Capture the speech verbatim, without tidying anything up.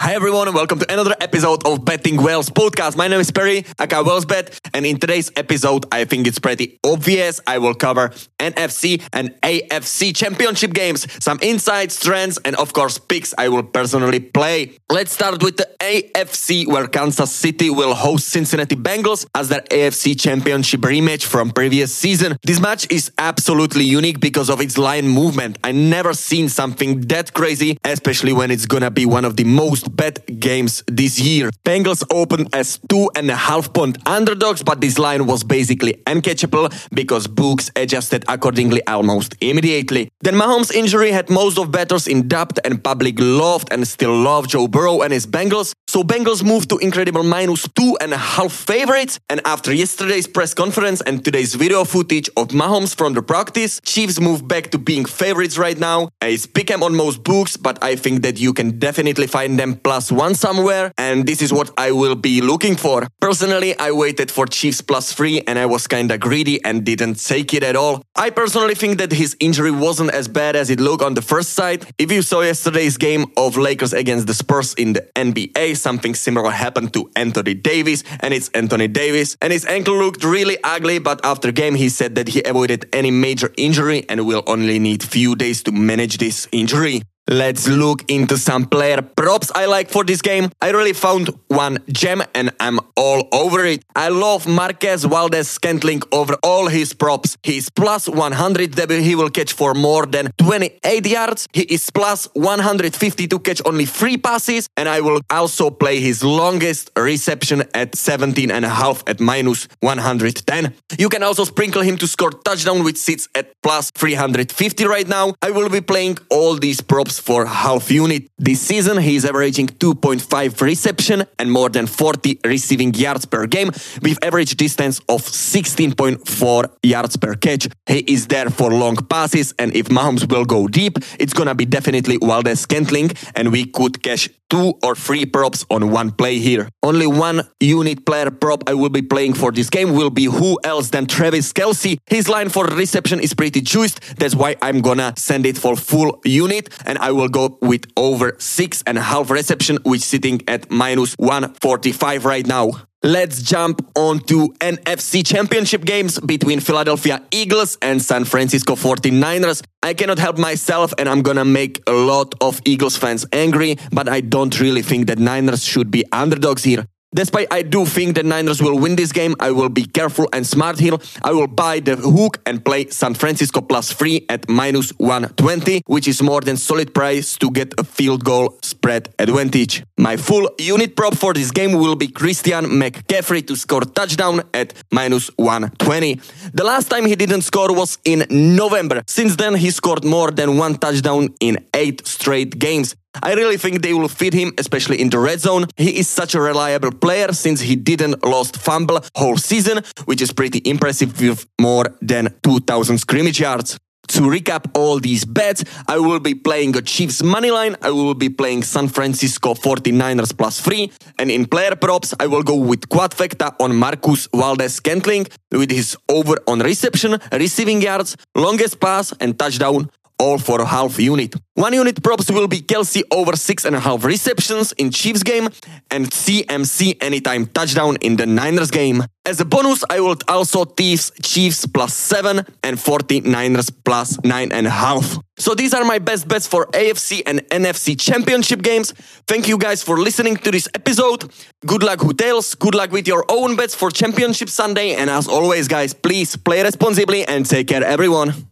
Hi everyone and welcome to another episode of Betting Wales Podcast. My name is Perry, aka WalesBet, and in today's episode I think it's pretty obvious I will cover N F C and A F C Championship games, some insights, trends and of course picks I will personally play. Let's start with the A F C where Kansas City will host Cincinnati Bengals as their A F C Championship rematch from previous season. This match is absolutely unique because of its line movement. I never seen something that crazy, especially when it's gonna be one of the most bet games this year. Bengals opened as two and a half point underdogs, but this line was basically uncatchable because books adjusted accordingly almost immediately. Then Mahomes' injury had most of bettors in doubt, and public loved and still love Joe Burrow and his Bengals. So Bengals moved to incredible minus two and a half favorites. And after yesterday's press conference and today's video footage of Mahomes from the practice, Chiefs move back to being favorites right now. It's pick 'em on most books, but I think that you can definitely find them plus one somewhere, and this is what I will be looking for. Personally, I waited for Chiefs plus three and I was kinda greedy and didn't take it at all. I personally think that his injury wasn't as bad as it looked on the first sight. If you saw yesterday's game of Lakers against the Spurs in the N B A, something similar happened to Anthony Davis, and it's Anthony Davis, and his ankle looked really ugly, but after game he said that he avoided any major injury and will only need few days to manage this injury. Let's look into some player props I like for this game. I really found one gem and I'm all over it. I love Marquez Valdez-Scantling over all his props. He's plus one hundred that he will catch for more than twenty-eight yards. He is plus one hundred fifty to catch only three passes. And I will also play his longest reception at seventeen and a half at minus one hundred ten. You can also sprinkle him to score touchdown, which sits at plus three hundred fifty right now. I will be playing all these props for half unit. This season he is averaging two point five reception and more than forty receiving yards per game with average distance of sixteen point four yards per catch. He is there for long passes, and if Mahomes will go deep, it's gonna be definitely Valdez-Scantling, and we could cash two or three props on one play here. Only one unit player prop I will be playing for this game will be who else than Travis Kelce. His line for reception is pretty juiced, that's why I'm gonna send it for full unit, and I will go with over six and a half reception, which sitting at minus one forty-five right now. Let's jump on to N F C Championship games between Philadelphia Eagles and San Francisco forty-niners. I cannot help myself and I'm gonna make a lot of Eagles fans angry, but I don't really think that Niners should be underdogs here. Despite I do think the Niners will win this game, I will be careful and smart here. I will buy the hook and play San Francisco plus three at minus one twenty, which is more than solid price to get a field goal spread advantage. My full unit prop for this game will be Christian McCaffrey to score touchdown at minus one twenty. The last time he didn't score was in November. Since then he scored more than one touchdown in eight straight games. I really think they will feed him, especially in the red zone. He is such a reliable player since he didn't lost fumble whole season, which is pretty impressive with more than two thousand scrimmage yards. To recap all these bets, I will be playing a Chiefs money line, I will be playing San Francisco forty-niners plus three, and in player props, I will go with quadfecta on Marquez Valdez-Scantling with his over on reception, receiving yards, longest pass and touchdown, all for a half unit. One unit props will be Kelce over six and a half receptions in Chiefs game and C M C anytime touchdown in the Niners game. As a bonus, I will also tease Chiefs plus seven and forty-niners plus nine and a half. So these are my best bets for A F C and N F C Championship games. Thank you guys for listening to this episode. Good luck who tells, good luck with your own bets for Championship Sunday, and as always guys, please play responsibly and take care everyone.